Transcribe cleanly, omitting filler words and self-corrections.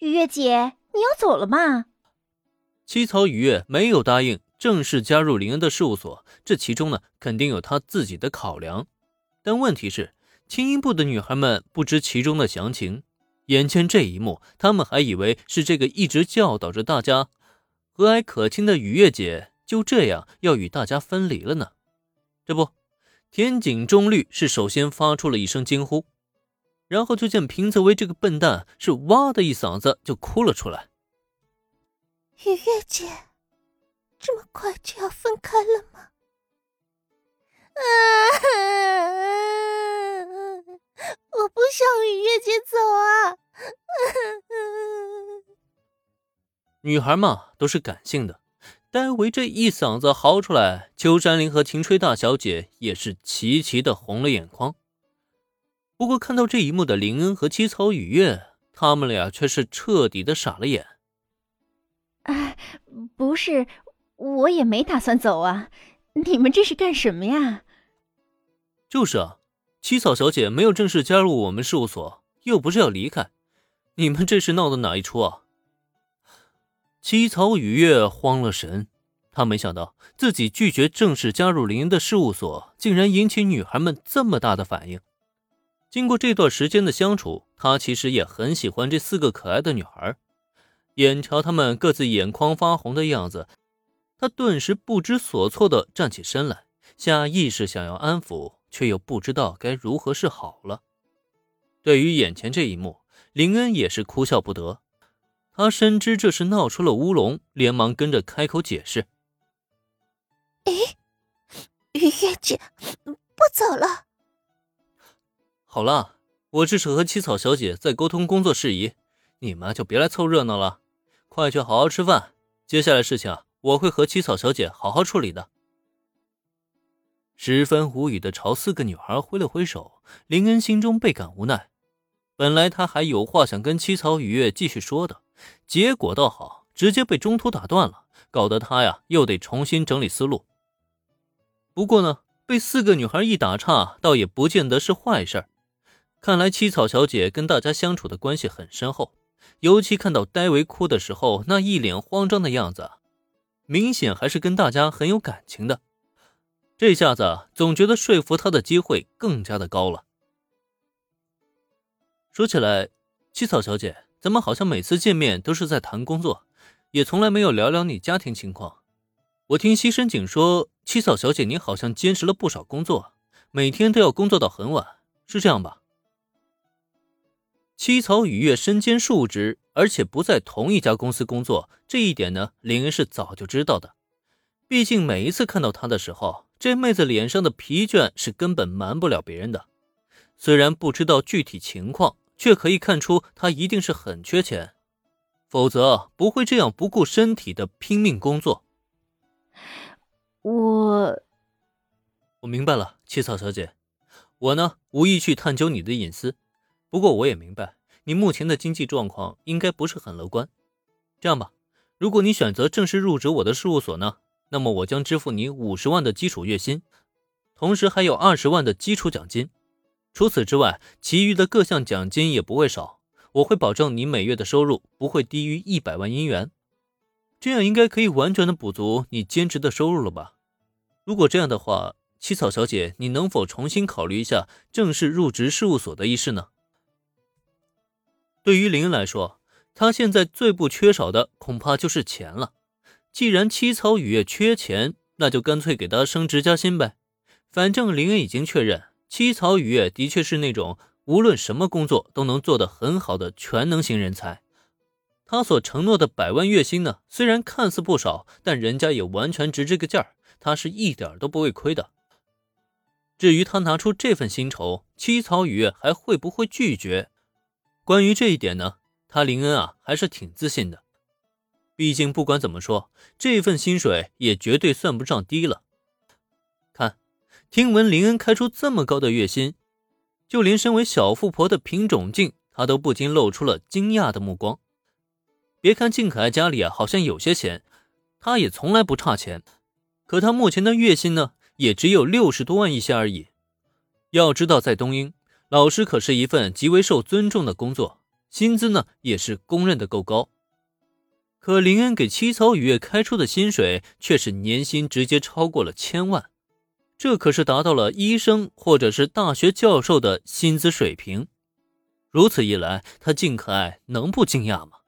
雨月姐，你要走了吗？七草雨月没有答应正式加入林恩的事务所，这其中呢，肯定有她自己的考量。但问题是，轻音部的女孩们不知其中的详情，眼前这一幕，她们还以为是这个一直教导着大家和蔼可亲的雨月姐就这样要与大家分离了呢。这不，田井中律是首先发出了一声惊呼，然后就见平泽唯这个笨蛋是哇的一嗓子就哭了出来。雨月姐，这么快就要分开了吗？我不想雨月姐走啊！女孩嘛都是感性的，戴维这一嗓子嚎出来，秋山绫和晴吹大小姐也是齐齐的红了眼眶。不过看到这一幕的林恩和七草雨月，他们俩却是彻底的傻了眼。不是，我也没打算走啊，你们这是干什么呀？就是啊，七草小姐没有正式加入我们事务所，又不是要离开，你们这是闹的哪一出啊？七草雨月慌了神，她没想到自己拒绝正式加入林恩的事务所，竟然引起女孩们这么大的反应。经过这段时间的相处，她其实也很喜欢这四个可爱的女孩，眼瞧她们各自眼眶发红的样子，她顿时不知所措地站起身来，下意识想要安抚，却又不知道该如何是好了。对于眼前这一幕，林恩也是哭笑不得。他深知这是闹出了乌龙，连忙跟着开口解释。雨月姐，不走了。好啦，我这是和七草小姐在沟通工作事宜，你们就别来凑热闹了，快去好好吃饭，接下来事情我会和七草小姐好好处理的。十分无语的朝四个女孩挥了挥手，林恩心中倍感无奈。本来他还有话想跟七草雨月继续说的，结果倒好，直接被中途打断了，搞得他呀又得重新整理思路。不过呢，被四个女孩一打岔倒也不见得是坏事儿。看来七草小姐跟大家相处的关系很深厚，尤其看到戴维哭的时候那一脸慌张的样子，明显还是跟大家很有感情的。这下子总觉得说服他的机会更加的高了。说起来，七草小姐，咱们好像每次见面都是在谈工作，也从来没有聊聊你家庭情况。我听西深井说，七草小姐你好像坚持了不少工作，每天都要工作到很晚，是这样吧？七草雨月身兼数职，而且不在同一家公司工作，这一点呢，林恩是早就知道的。毕竟每一次看到她的时候，这妹子脸上的疲倦是根本瞒不了别人的。虽然不知道具体情况，却可以看出他一定是很缺钱，否则不会这样不顾身体的拼命工作。我明白了，七草小姐，我呢无意去探究你的隐私，不过我也明白你目前的经济状况应该不是很乐观。这样吧，如果你选择正式入职我的事务所呢，那么我将支付你50万的基础月薪，同时还有20万的基础奖金。除此之外，其余的各项奖金也不会少，我会保证你每月的收入不会低于100万银元，这样应该可以完全的补足你兼职的收入了吧？如果这样的话，七草小姐，你能否重新考虑一下正式入职事务所的一事呢？对于林来说，她现在最不缺少的恐怕就是钱了。既然七草雨月缺钱，那就干脆给她升职加薪呗。反正林已经确认七草雨月的确是那种无论什么工作都能做得很好的全能型人才。他所承诺的100万月薪呢，虽然看似不少，但人家也完全值这个价，他是一点都不会亏的。至于他拿出这份薪酬，七草雨月还会不会拒绝，关于这一点呢，他林恩啊还是挺自信的。毕竟不管怎么说，这份薪水也绝对算不上低了。听闻林恩开出这么高的月薪，就连身为小富婆的品种镜，她都不禁露出了惊讶的目光。别看静可爱家里啊好像有些钱，她也从来不差钱，可她目前的月薪呢，也只有60多万一些而已。要知道在东英，老师可是一份极为受尊重的工作，薪资呢也是公认的够高。可林恩给七草雨月开出的薪水却是年薪直接超过了1000万，这可是达到了医生或者是大学教授的薪资水平。如此一来，他靳可爱能不惊讶吗？